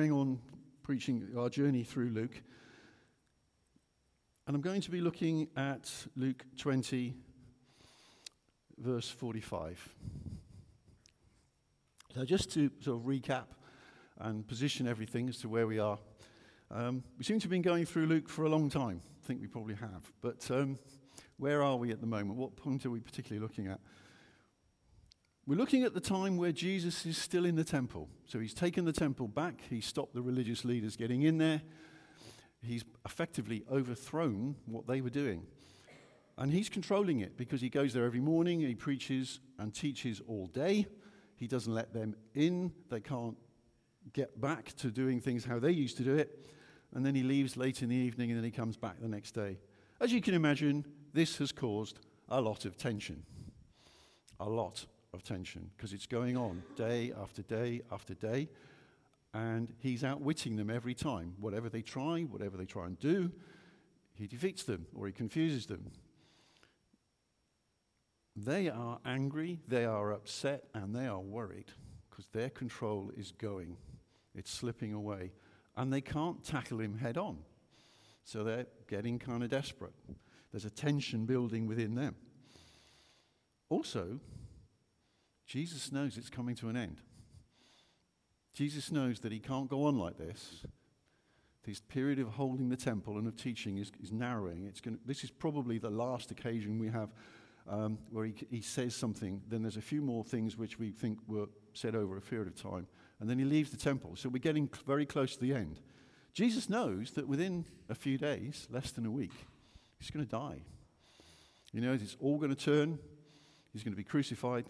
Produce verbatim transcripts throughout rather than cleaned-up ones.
carrying on preaching our journey through Luke. And I'm going to be looking at Luke twenty, verse forty-five. So just to sort of recap and position everything as to where we are, um, we seem to have been going through Luke for a long time. I think we probably have. But um, where are we at the moment? What point are we particularly looking at? We're looking at the time where Jesus is still in the temple. So he's taken the temple back. He stopped the religious leaders getting in there. He's effectively overthrown what they were doing. And he's controlling it because he goes there every morning. He preaches and teaches all day. He doesn't let them in. They can't get back to doing things how they used to do it. And then he leaves late in the evening and then he comes back the next day. As you can imagine, this has caused a lot of tension. A lot. of tension, because it's going on day after day after day, and he's outwitting them every time. Whatever they try, whatever they try and do, he defeats them or he confuses them. They are angry, they are upset, and they are worried because their control is going. It's slipping away, and they can't tackle him head on. So they're getting kind of desperate. There's a tension building within them. Also, Jesus knows it's coming to an end. Jesus knows that he can't go on like this. This period of holding the temple and of teaching is, is narrowing. It's gonna, this is probably the last occasion we have um, where he, he says something. Then there's a few more things which we think were said over a period of time. And then he leaves the temple. So we're getting cl- very close to the end. Jesus knows that within a few days, less than a week, he's going to die. You know, it's all going to turn. He's going to be crucified.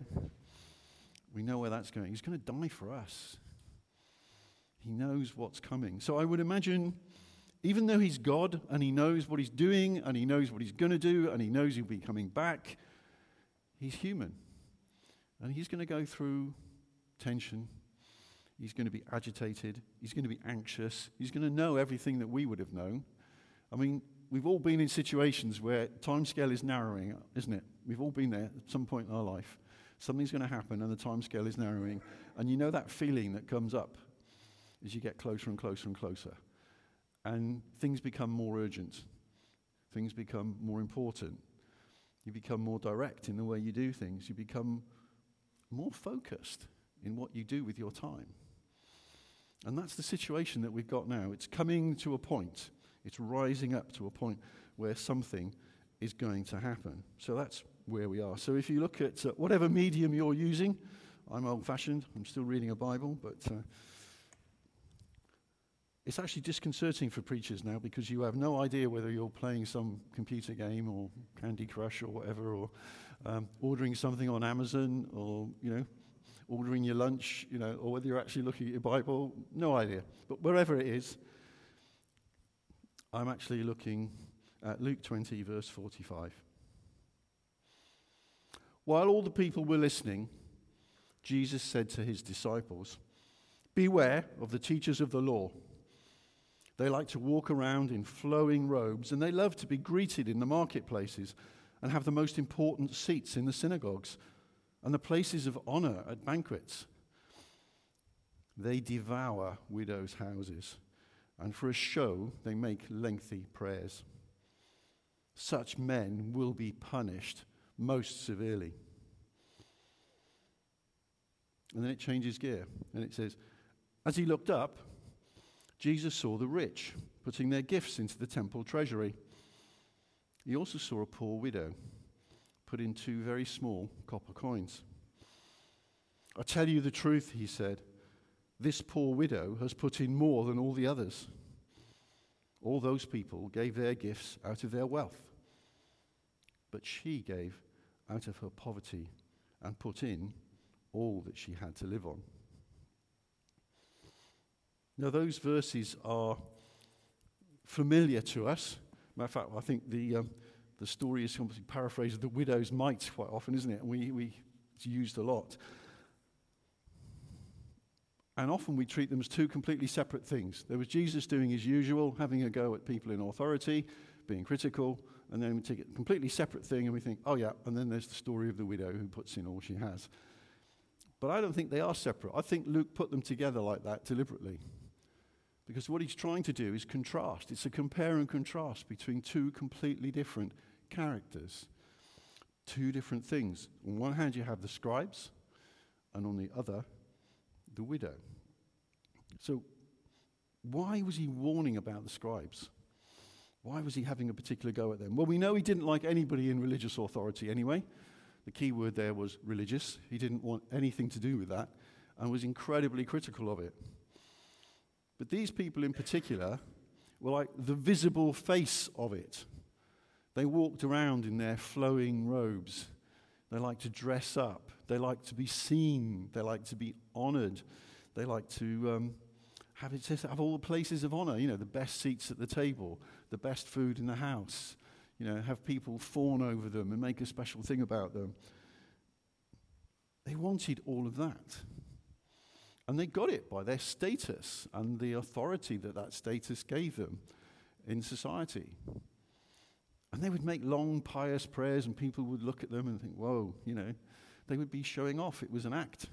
We know where that's going. He's going to die for us. He knows what's coming. So I would imagine, even though he's God and he knows what he's doing and he knows what he's going to do and he knows he'll be coming back, he's human. And he's going to go through tension. He's going to be agitated. He's going to be anxious. He's going to know everything that we would have known. I mean, we've all been in situations where time scale is narrowing, isn't it? We've all been there at some point in our life. Something's going to happen and the time scale is narrowing. And you know that feeling that comes up as you get closer and closer and closer. And things become more urgent. Things become more important. You become more direct in the way you do things. You become more focused in what you do with your time. And that's the situation that we've got now. It's coming to a point. It's rising up to a point where something is going to happen. So that's where we are. So if you look at uh, whatever medium you're using, I'm old-fashioned, I'm still reading a Bible, but uh, it's actually disconcerting for preachers now because you have no idea whether you're playing some computer game or Candy Crush or whatever, or um, ordering something on Amazon, or, you know, ordering your lunch, you know, or whether you're actually looking at your Bible, no idea. But wherever it is, I'm actually looking at Luke twenty, verse forty-five. While all the people were listening, Jesus said to his disciples, "Beware of the teachers of the law. They like to walk around in flowing robes, and they love to be greeted in the marketplaces and have the most important seats in the synagogues and the places of honor at banquets. They devour widows' houses, and for a show they make lengthy prayers. Such men will be punished most severely." And then it changes gear, and it says, "As he looked up, Jesus saw the rich putting their gifts into the temple treasury. He also saw a poor widow put in two very small copper coins. 'I tell you the truth,' he said, 'this poor widow has put in more than all the others. All those people gave their gifts out of their wealth, but she gave out of her poverty and put in all that she had to live on.'" Now, those verses are familiar to us. Matter of fact, I think the um, the story is obviously paraphrased of the widow's mite quite often, isn't it? And we, we, it's used a lot. And often we treat them as two completely separate things. There was Jesus doing his usual, having a go at people in authority, being critical, and then we take a completely separate thing and we think, oh yeah, and then there's the story of the widow who puts in all she has. But I don't think they are separate. I think Luke put them together like that deliberately. Because what he's trying to do is contrast. It's a compare and contrast between two completely different characters. Two different things. On one hand, you have the scribes, and on the other, the widow. So why was he warning about the scribes? Why was he having a particular go at them? Well, we know he didn't like anybody in religious authority anyway. The key word there was religious. He didn't want anything to do with that and was incredibly critical of it. But these people in particular were like the visible face of it. They walked around in their flowing robes. They like to dress up. They like to be seen. They like to be honored. They like to um, have, it says, have all the places of honor, you know, the best seats at the table, the best food in the house, you know, have people fawn over them and make a special thing about them. They wanted all of that. And they got it by their status and the authority that that status gave them in society. And they would make long, pious prayers, and people would look at them and think, whoa, you know, they would be showing off. It was an act.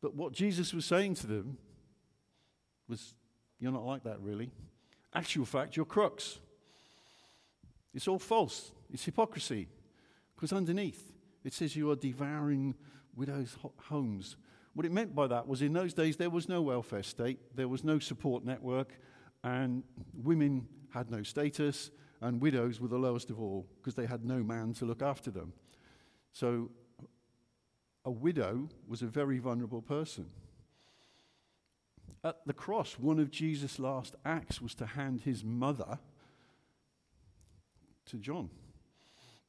But what Jesus was saying to them was, you're not like that, really. Actual fact, you're crooks. It's all false. It's hypocrisy. Because underneath, it says you are devouring widows' homes. What it meant by that was in those days there was no welfare state, there was no support network, and women had no status, and widows were the lowest of all because they had no man to look after them. So a widow was a very vulnerable person. At the cross, one of Jesus' last acts was to hand his mother to John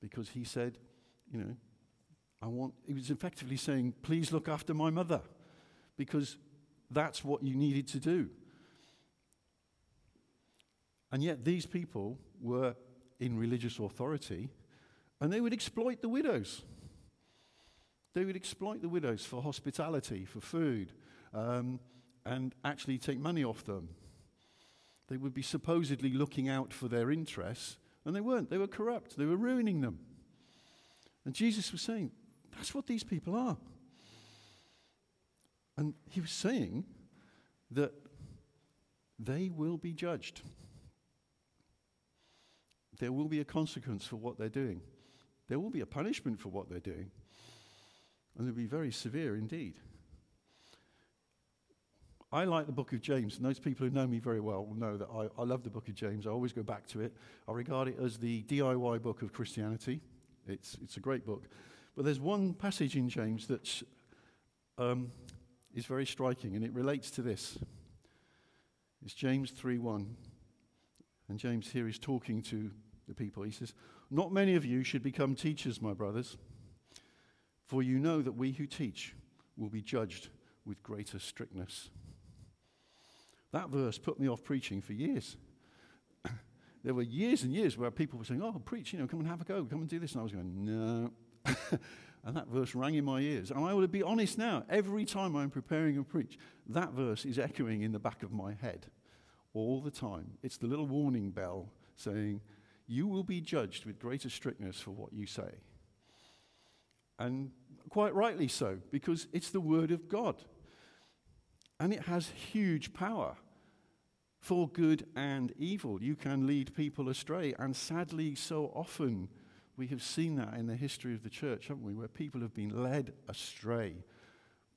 because he said, you know, I want, he was effectively saying, please look after my mother, because that's what you needed to do. And yet these people were in religious authority, and they would exploit the widows. They would exploit the widows for hospitality, for food, um, and actually take money off them. They would be supposedly looking out for their interests, and they weren't. They were corrupt. They were ruining them. And Jesus was saying, that's what these people are. And he was saying that they will be judged. There will be a consequence for what they're doing. There will be a punishment for what they're doing. And it'll be very severe indeed. I like the book of James, and those people who know me very well will know that I, I love the book of James. I always go back to it. I regard it as the D I Y book of Christianity. It's, it's a great book. But there's one passage in James that um, is very striking, and it relates to this. It's James three one. And James here is talking to the people. He says, "Not many of you should become teachers, my brothers, for you know that we who teach will be judged with greater strictness." That verse put me off preaching for years. There were years and years where people were saying, oh, preach, you know, come and have a go, come and do this. And I was going, no. And that verse rang in my ears. And I will be honest now, every time I'm preparing and preach, that verse is echoing in the back of my head all the time. It's the little warning bell saying, you will be judged with greater strictness for what you say. And quite rightly so, because it's the word of God. And it has huge power. For good and evil, you can lead people astray. And sadly, so often, we have seen that in the history of the church, haven't we, where people have been led astray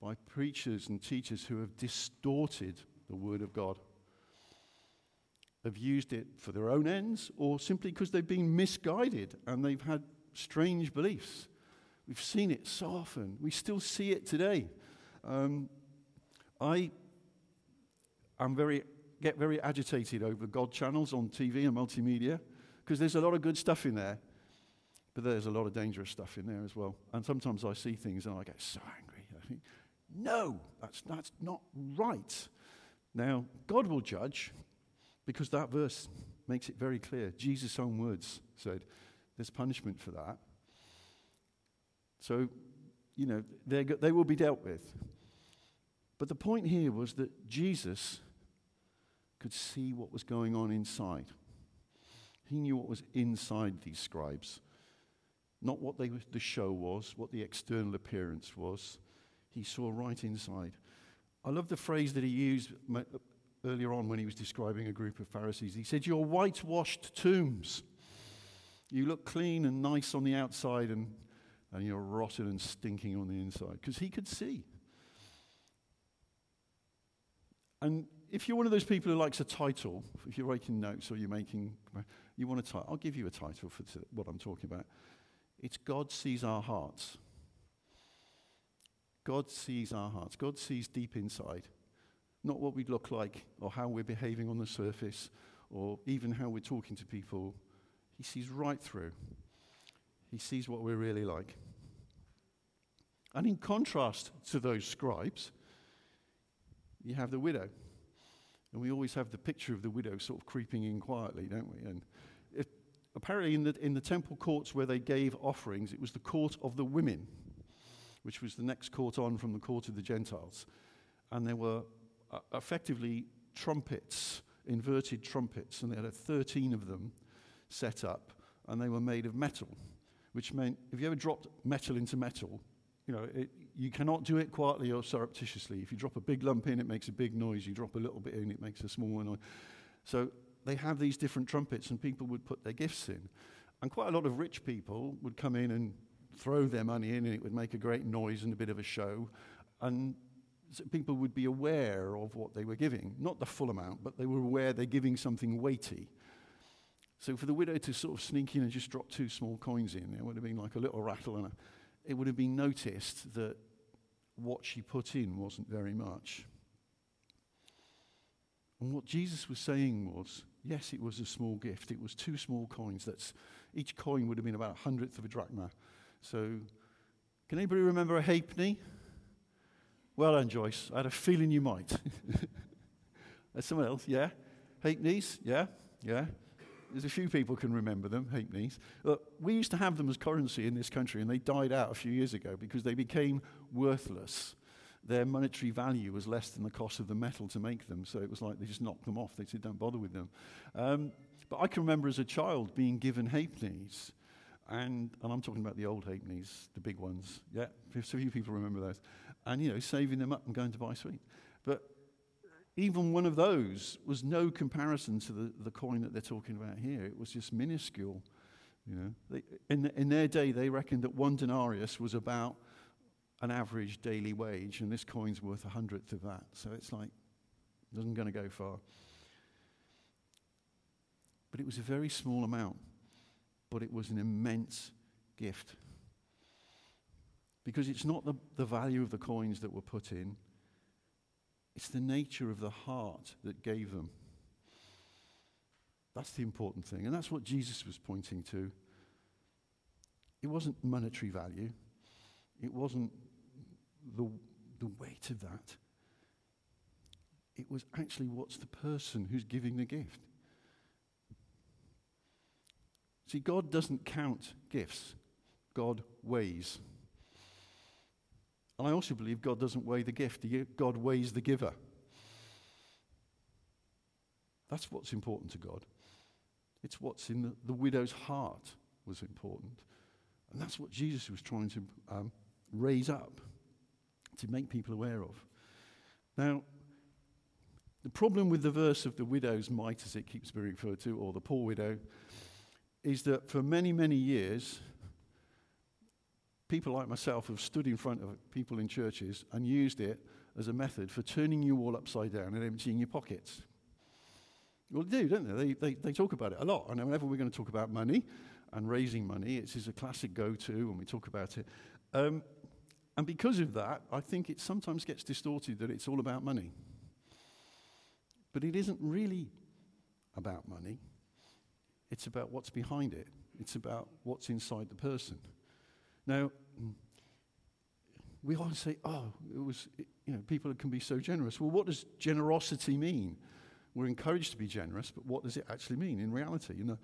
by preachers and teachers who have distorted the word of God, have used it for their own ends, or simply because they've been misguided and they've had strange beliefs. We've seen it so often. We still see it today. Um, I am very... get very agitated over God channels on T V and multimedia, because there's a lot of good stuff in there, but there's a lot of dangerous stuff in there as well. And sometimes I see things and I get so angry. I think, no, that's, that's not right. Now, God will judge, because that verse makes it very clear. Jesus' own words said, there's punishment for that. So, you know, they will be dealt with. But the point here was that Jesus could see what was going on inside. He knew what was inside these scribes, not what they, the show was, what the external appearance was. He saw right inside. I love the phrase that he used earlier on when he was describing a group of Pharisees. He said, "You're whitewashed tombs. You look clean and nice on the outside, and, and you're rotten and stinking on the inside." Because he could see. And if you're one of those people who likes a title, if you're making notes or you're making, you want a title, I'll give you a title for what I'm talking about. It's God Sees Our Hearts. God sees our hearts. God sees deep inside. Not what we look like or how we're behaving on the surface or even how we're talking to people. He sees right through. He sees what we're really like. And in contrast to those scribes, you have the widow. And we always have the picture of the widow sort of creeping in quietly, don't we? And if, apparently in the, in the temple courts where they gave offerings, it was the court of the women, which was the next court on from the court of the Gentiles. And there were uh, effectively trumpets, inverted trumpets, and they had thirteen of them set up, and they were made of metal, which meant if you ever dropped metal into metal, you know, it, you cannot do it quietly or surreptitiously. If you drop a big lump in, it makes a big noise. You drop a little bit in, it makes a small noise. So they have these different trumpets, and people would put their gifts in. And quite a lot of rich people would come in and throw their money in, and it would make a great noise and a bit of a show. And so people would be aware of what they were giving. Not the full amount, but they were aware they're giving something weighty. So for the widow to sort of sneak in and just drop two small coins in, it would have been like a little rattle, and a, it would have been noticed that what she put in wasn't very much. And what Jesus was saying was, yes, it was a small gift. It was two small coins. That's each coin would have been about a hundredth of a drachma. So can anybody remember a halfpenny? Well done, Joyce. I had a feeling you might. Someone else, yeah? Halfpennies, yeah, yeah. There's a few people can remember them, halfpennies. Look, we used to have them as currency in this country, and they died out a few years ago because they became worthless. Their monetary value was less than the cost of the metal to make them, so it was like they just knocked them off. They said, don't bother with them. Um, but I can remember as a child being given halfpennies, and, and I'm talking about the old halfpennies, the big ones. Yeah, a few people remember those. And, you know, saving them up and going to buy sweets. But even one of those was no comparison to the, the coin that they're talking about here. It was just minuscule, you know. They, in, in their day, they reckoned that one denarius was about an average daily wage, and this coin's worth a hundredth of that. So it's like, it isn't going to go far. But it was a very small amount, but it was an immense gift. Because it's not the, the value of the coins that were put in, it's the nature of the heart that gave them. That's the important thing. And that's what Jesus was pointing to. It wasn't monetary value. It wasn't the, the weight of that. It was actually what's the person who's giving the gift. See, God doesn't count gifts. God weighs. And I also believe God doesn't weigh the gift. God weighs the giver. That's what's important to God. It's what's in the, the widow's heart was important. And that's what Jesus was trying to um, raise up, to make people aware of. Now, the problem with the verse of the widow's mite, as it keeps being referred to, or the poor widow, is that for many, many years, people like myself have stood in front of people in churches and used it as a method for turning you all upside down and emptying your pockets. Well, they do, don't they? They, they, they talk about it a lot. And whenever we're going to talk about money and raising money, it's is a classic go-to when we talk about it. Um, and because of that, I think it sometimes gets distorted that it's all about money. But it isn't really about money. It's about what's behind it. It's about what's inside the person. Now, we often say, oh, it was, it, you know, people can be so generous. Well, what does generosity mean? We're encouraged to be generous, but what does it actually mean in reality? You know,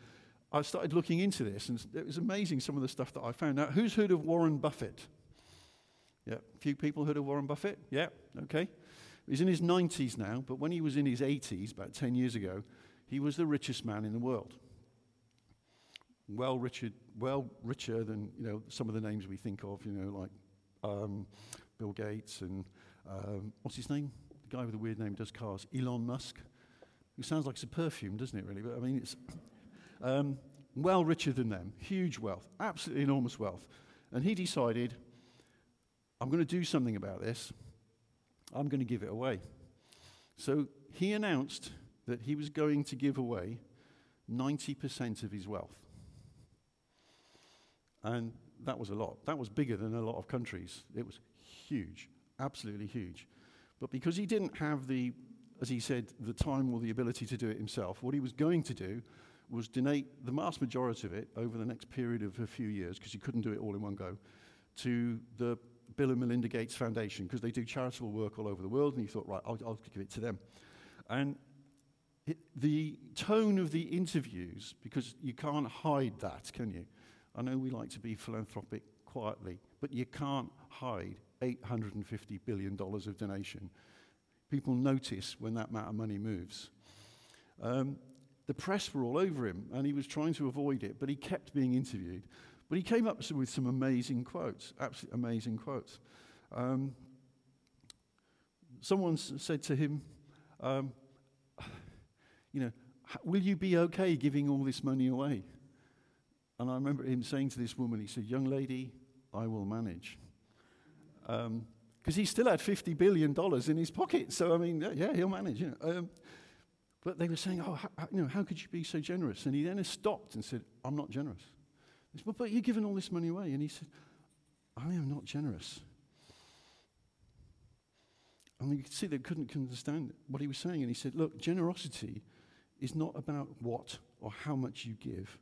I started looking into this, and it was amazing some of the stuff that I found out. Who's heard of Warren Buffett? Yeah, a few people heard of Warren Buffett? Yeah, okay. He's in his nineties now, but when he was in his eighties, about ten years ago, he was the richest man in the world. Well, Richard, well richer than, you know, some of the names we think of, you know, like um, Bill Gates and, um, what's his name? the guy with the weird name does cars, Elon Musk. It sounds like it's a perfume, doesn't it, really? But I mean, it's um, well richer than them, huge wealth, absolutely enormous wealth. And he decided, I'm going to do something about this. I'm going to give it away. So he announced that he was going to give away ninety percent of his wealth. And that was a lot. That was bigger than a lot of countries. It was huge, absolutely huge. But because he didn't have the, as he said, the time or the ability to do it himself, what he was going to do was donate the vast majority of it over the next period of a few years, because he couldn't do it all in one go, to the Bill and Melinda Gates Foundation, because they do charitable work all over the world, and he thought, right, I'll, I'll give it to them. And it, the tone of the interviews, because you can't hide that, can you? I know we like to be philanthropic quietly, but you can't hide eight hundred fifty billion dollars of donation. People notice when that amount of money moves. Um, the press were all over him, and he was trying to avoid it, but he kept being interviewed. But he came up with some amazing quotes, absolutely amazing quotes. Um, someone s- said to him, um, you know, will you be okay giving all this money away? And I remember him saying to this woman, he said, young lady, I will manage. Um, because he still had fifty billion dollars in his pocket. So, I mean, yeah, he'll manage. You know. Um, but they were saying, oh, how, you know, how could you be so generous? And he then stopped and said, I'm not generous. They said, well, but you're giving all this money away. And he said, I am not generous. And you could see they couldn't understand what he was saying. And he said, look, generosity is not about what or how much you give.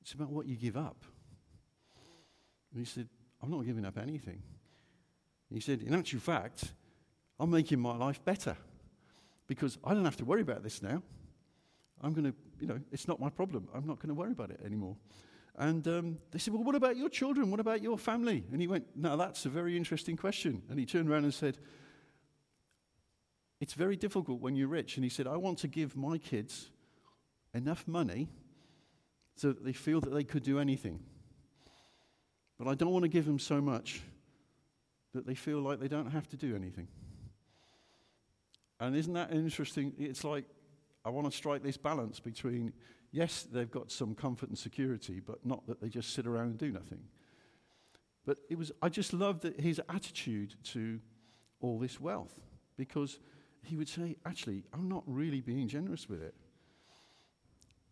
It's about what you give up. And he said, I'm not giving up anything. He said, in actual fact, I'm making my life better because I don't have to worry about this now. I'm going to, you know, it's not my problem. I'm not going to worry about it anymore. And um, they said, well, what about your children? What about your family? And he went, no, that's a very interesting question. And he turned around and said, it's very difficult when you're rich. And he said, I want to give my kids enough money so that they feel that they could do anything. But I don't want to give them so much that they feel like they don't have to do anything. And isn't that interesting? It's like, I want to strike this balance between, yes, they've got some comfort and security, but not that they just sit around and do nothing. But it was, I just loved that his attitude to all this wealth, because he would say, actually, I'm not really being generous with it.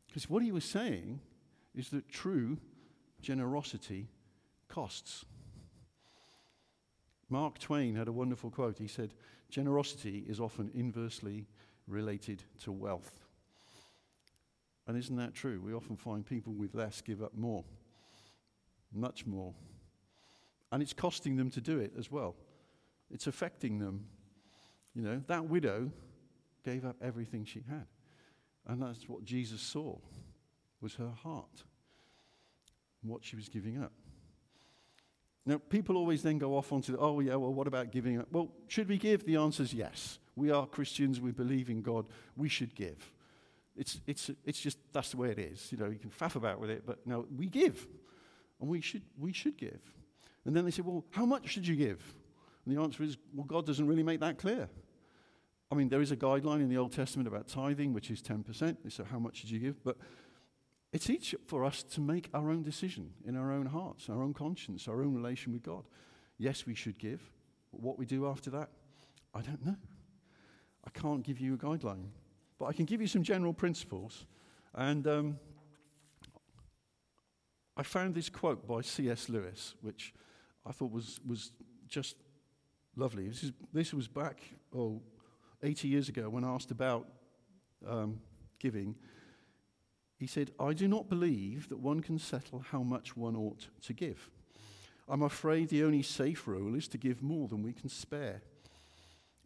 Because what he was saying is that true generosity costs. Mark Twain had a wonderful quote. He said, generosity is often inversely related to wealth. And isn't that true? We often find people with less give up more, much more. And it's costing them to do it as well. It's affecting them. You know, that widow gave up everything she had. And that's what Jesus saw, was her heart, what she was giving up. Now, people always then go off onto, the, oh, yeah, well, what about giving up? Well, should we give? The answer is yes. We are Christians. We believe in God. We should give. It's it's it's just, that's the way it is. You know, you can faff about with it, but no, we give. And we should we should give. And then they say, well, how much should you give? And the answer is, well, God doesn't really make that clear. I mean, there is a guideline in the Old Testament about tithing, which is ten percent. So how much should you give? But it's each for us to make our own decision in our own hearts, our own conscience, our own relation with God. Yes, we should give. But what we do after that, I don't know. I can't give you a guideline. But I can give you some general principles. And um, I found this quote by C S Lewis, which I thought was, was just lovely. This, is, this was back, oh, eighty years ago, when asked about um, giving, he said, I do not believe that one can settle how much one ought to give. I'm afraid the only safe rule is to give more than we can spare.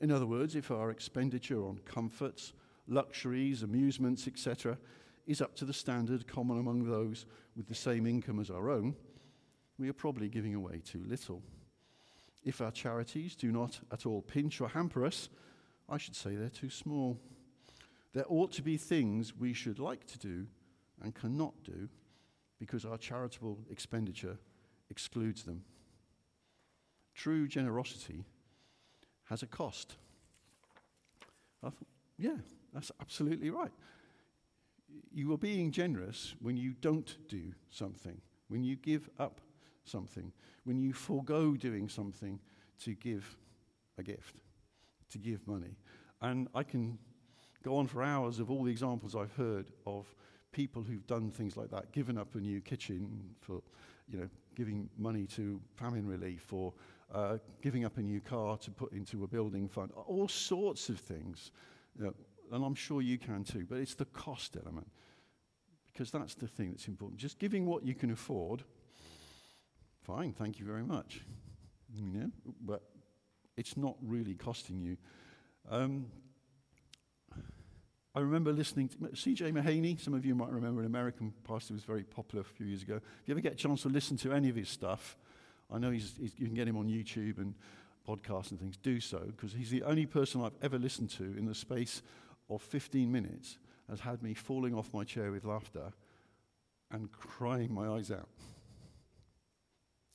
In other words, if our expenditure on comforts, luxuries, amusements, et cetera is up to the standard common among those with the same income as our own, we are probably giving away too little. If our charities do not at all pinch or hamper us, I should say they're too small. There ought to be things we should like to do and cannot do because our charitable expenditure excludes them. True generosity has a cost. I thought, yeah, that's absolutely right. You are being generous when you don't do something, when you give up something, when you forego doing something to give a gift, to give money. And I can go on for hours of all the examples I've heard of people who've done things like that, given up a new kitchen for, you know, giving money to famine relief, or uh, giving up a new car to put into a building fund, all sorts of things. You know, and I'm sure you can too, but it's the cost element, because that's the thing that's important. Just giving what you can afford, fine, thank you very much, you know, but it's not really costing you. Um, I remember listening to C J Mahaney. Some of you might remember, an American pastor who was very popular a few years ago. If you ever get a chance to listen to any of his stuff, I know he's, he's, you can get him on YouTube and podcasts and things, do so, because he's the only person I've ever listened to in the space of fifteen minutes has had me falling off my chair with laughter and crying my eyes out.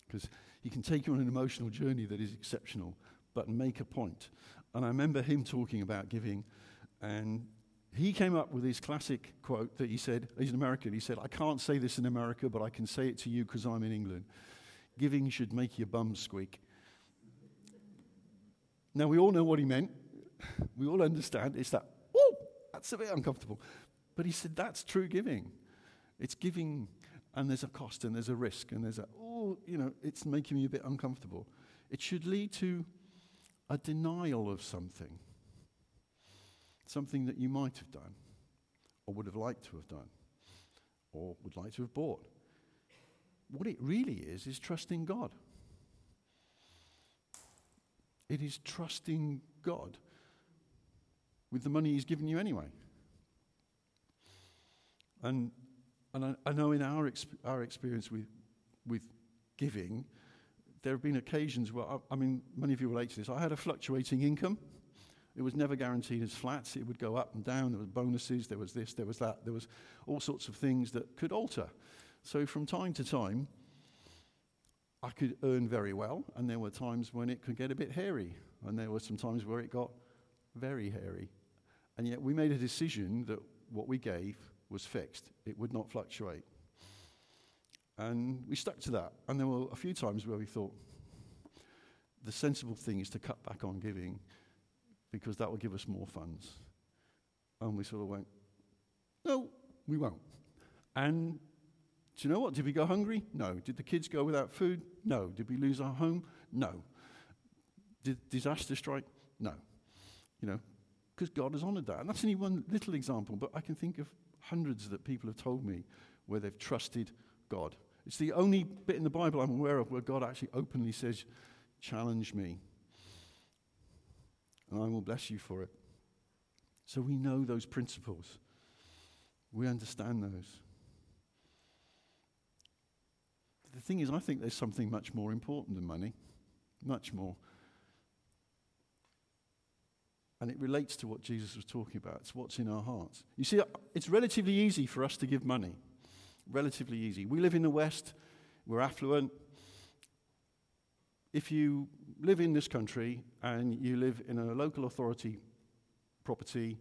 Because he can take you on an emotional journey that is exceptional, but make a point. And I remember him talking about giving, and he came up with his classic quote that he said, he's an American, he said, "I can't say this in America, but I can say it to you because I'm in England. Giving should make your bum squeak." Now, we all know what he meant. We all understand. It's that, oh, that's a bit uncomfortable. But he said that's true giving. It's giving, and there's a cost, and there's a risk, and there's a, oh, you know, it's making me a bit uncomfortable. It should lead to a denial of something, something that you might have done, or would have liked to have done, or would like to have bought. What it really is, is trusting God. It is trusting God with the money he's given you anyway. And and I, I know in our exp our experience with with giving, there have been occasions where, I, I mean, many of you relate to this, I had a fluctuating income. It was never guaranteed as flats. It would go up and down. There were bonuses. There was this, there was that. There was all sorts of things that could alter. So from time to time, I could earn very well, and there were times when it could get a bit hairy, and there were some times where it got very hairy. And yet we made a decision that what we gave was fixed. It would not fluctuate. And we stuck to that. And there were a few times where we thought, the sensible thing is to cut back on giving, because that will give us more funds. And we sort of went, no, we won't. And do you know what? Did we go hungry? No. Did the kids go without food? No. Did we lose our home? No. Did disaster strike? No. You know, because God has honored that. And that's only one little example, but I can think of hundreds that people have told me where they've trusted God. It's the only bit in the Bible I'm aware of where God actually openly says, "Challenge me, and I will bless you for it." So we know those principles. We understand those. The thing is, I think there's something much more important than money, much more. And it relates to what Jesus was talking about. It's what's in our hearts. You see, it's relatively easy for us to give money, relatively easy. We live in the West, we're affluent. If you live in this country and you live in a local authority property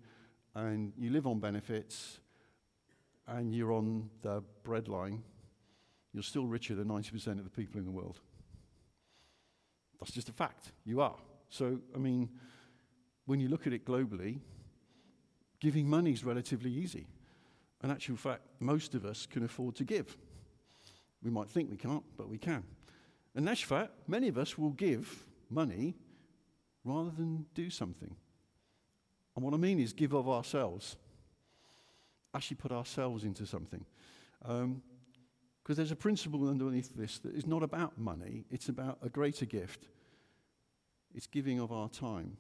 and you live on benefits and you're on the breadline, you're still richer than ninety percent of the people in the world. That's just a fact. You are. So, I mean, when you look at it globally, giving money is relatively easy. In actual fact, most of us can afford to give. We might think we can't, but we can. In actual fact, many of us will give money rather than do something. And what I mean is give of ourselves. Actually put ourselves into something. Um, Because there's a principle underneath this that is not about money, it's about a greater gift. It's giving of our time,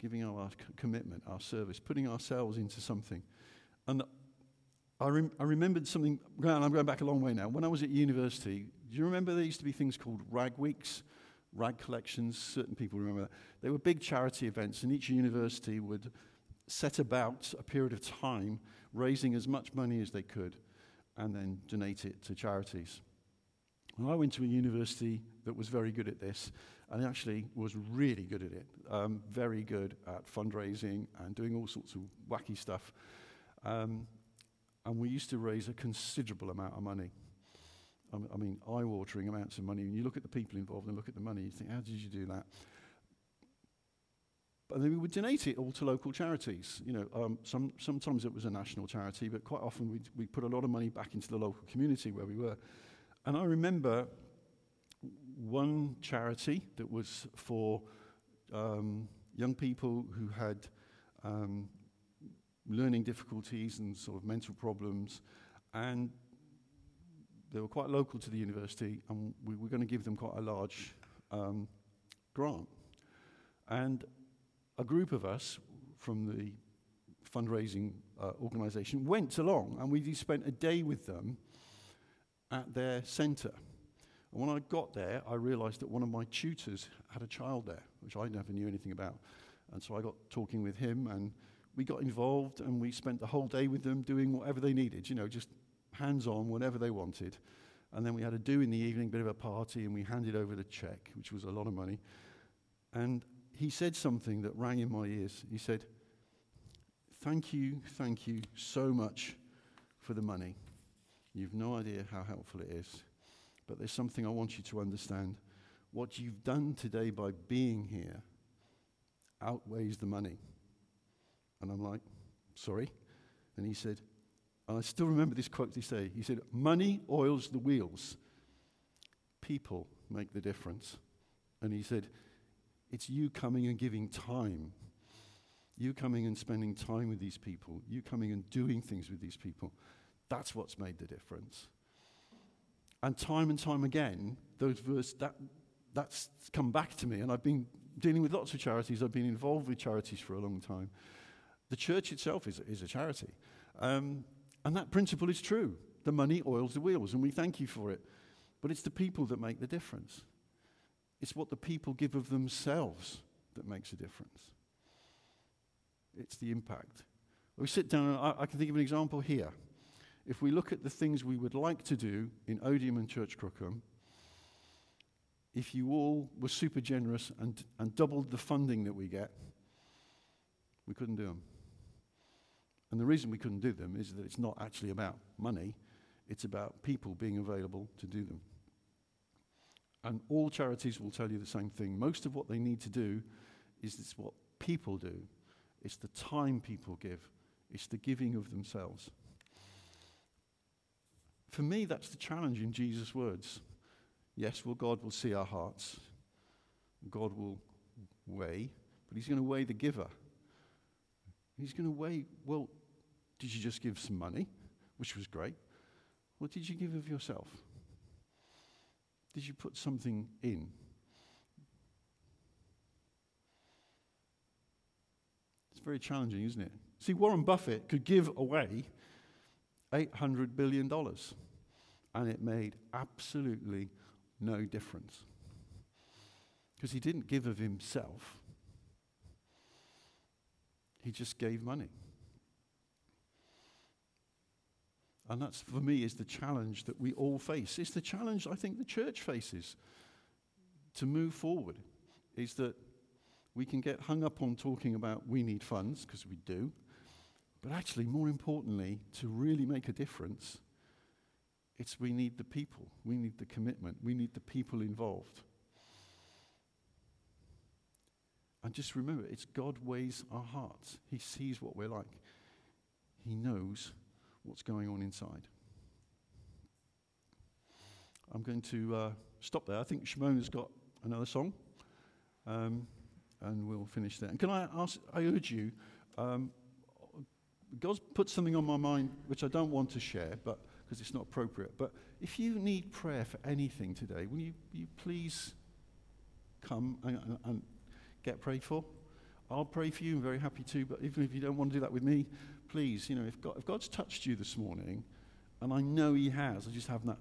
giving of our commitment, our service, putting ourselves into something. And I, rem I remembered something, and I'm going back a long way now. When I was at university, do you remember there used to be things called rag weeks, rag collections? Certain people remember that. They were big charity events, and each university would set about a period of time raising as much money as they could, and then donate it to charities. And I went to a university that was very good at this, and actually was really good at it, um, very good at fundraising and doing all sorts of wacky stuff. Um, and we used to raise a considerable amount of money. I mean, eye-watering amounts of money. And you look at the people involved and look at the money, you think, how did you do that? And then we would donate it all to local charities. You know, um, some, sometimes it was a national charity, but quite often we'd, we'd put a lot of money back into the local community where we were. And I remember one charity that was for um, young people who had um, learning difficulties and sort of mental problems, and they were quite local to the university, and we were going to give them quite a large um, grant. And a group of us from the fundraising uh, organisation went along, and we spent a day with them at their centre. And when I got there, I realised that one of my tutors had a child there, which I never knew anything about. And so I got talking with him, and we got involved, and we spent the whole day with them doing whatever they needed, you know, just hands-on, whatever they wanted. And then we had a do in the evening, bit of a party, and we handed over the cheque, which was a lot of money. And he said something that rang in my ears. He said, thank you, thank you so much for the money. You've no idea how helpful it is. But there's something I want you to understand. What you've done today by being here outweighs the money. And I'm like, sorry? And he said, and I still remember this quote this day. He said, money oils the wheels. People make the difference. And he said, it's you coming and giving time. You coming and spending time with these people. You coming and doing things with these people. That's what's made the difference. And time and time again, those verses, that, that's come back to me. And I've been dealing with lots of charities. I've been involved with charities for a long time. The church itself is, is a charity. Um, and that principle is true. The money oils the wheels, and we thank you for it. But it's the people that make the difference. It's what the people give of themselves that makes a difference. It's the impact. We sit down, and I, I can think of an example here. If we look at the things we would like to do in Odeum and Church Crookham, if you all were super generous and, and doubled the funding that we get, we couldn't do them. And the reason we couldn't do them is that it's not actually about money. It's about people being available to do them. And all charities will tell you the same thing. Most of what they need to do is it's what people do. It's the time people give. It's the giving of themselves. For me, that's the challenge in Jesus' words. Yes, well, God will see our hearts. God will weigh, but he's going to weigh the giver. He's going to weigh, well, did you just give some money, which was great? What did you give of yourself? Did you put something in? It's very challenging, isn't it? See, Warren Buffett could give away eight hundred billion dollars, and it made absolutely no difference. Because he didn't give of himself. He just gave money. And that's, for me, is the challenge that we all face. It's the challenge I think the church faces to move forward, is that we can get hung up on talking about we need funds, because we do, but actually, more importantly, to really make a difference, it's we need the people. We need the commitment. We need the people involved. And just remember, it's God weighs our hearts. He sees what we're like. He knows what's going on inside. I'm going to uh, stop there. I think Shimon has got another song, um, and we'll finish there. And can I ask, I urge you, um, God's put something on my mind which I don't want to share, but because it's not appropriate. But if you need prayer for anything today, will you, you please come and, and, and get prayed for. I'll pray for you, I'm very happy to, but even if you don't want to do that with me, please, you know, if, God, if God's touched you this morning, and I know he has, I just have that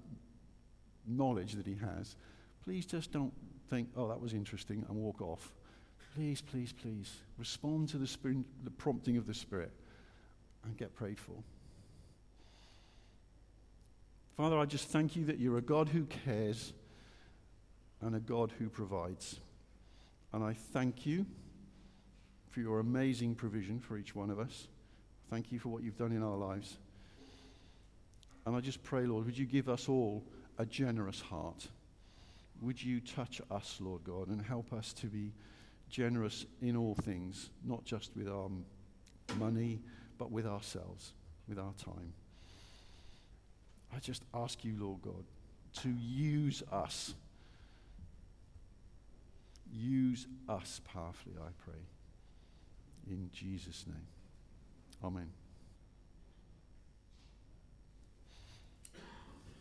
knowledge that he has, please just don't think, oh, that was interesting, and walk off. Please, please, please, respond to the, spirit, the prompting of the Spirit, and get prayed for. Father, I just thank you that you're a God who cares, and a God who provides. And I thank you for your amazing provision for each one of us. Thank you for what you've done in our lives. And I just pray, Lord, would you give us all a generous heart? Would you touch us, Lord God, and help us to be generous in all things, not just with our money, but with ourselves, with our time. I just ask you, Lord God, to use us. Use us powerfully, I pray. In Jesus' name. Amen.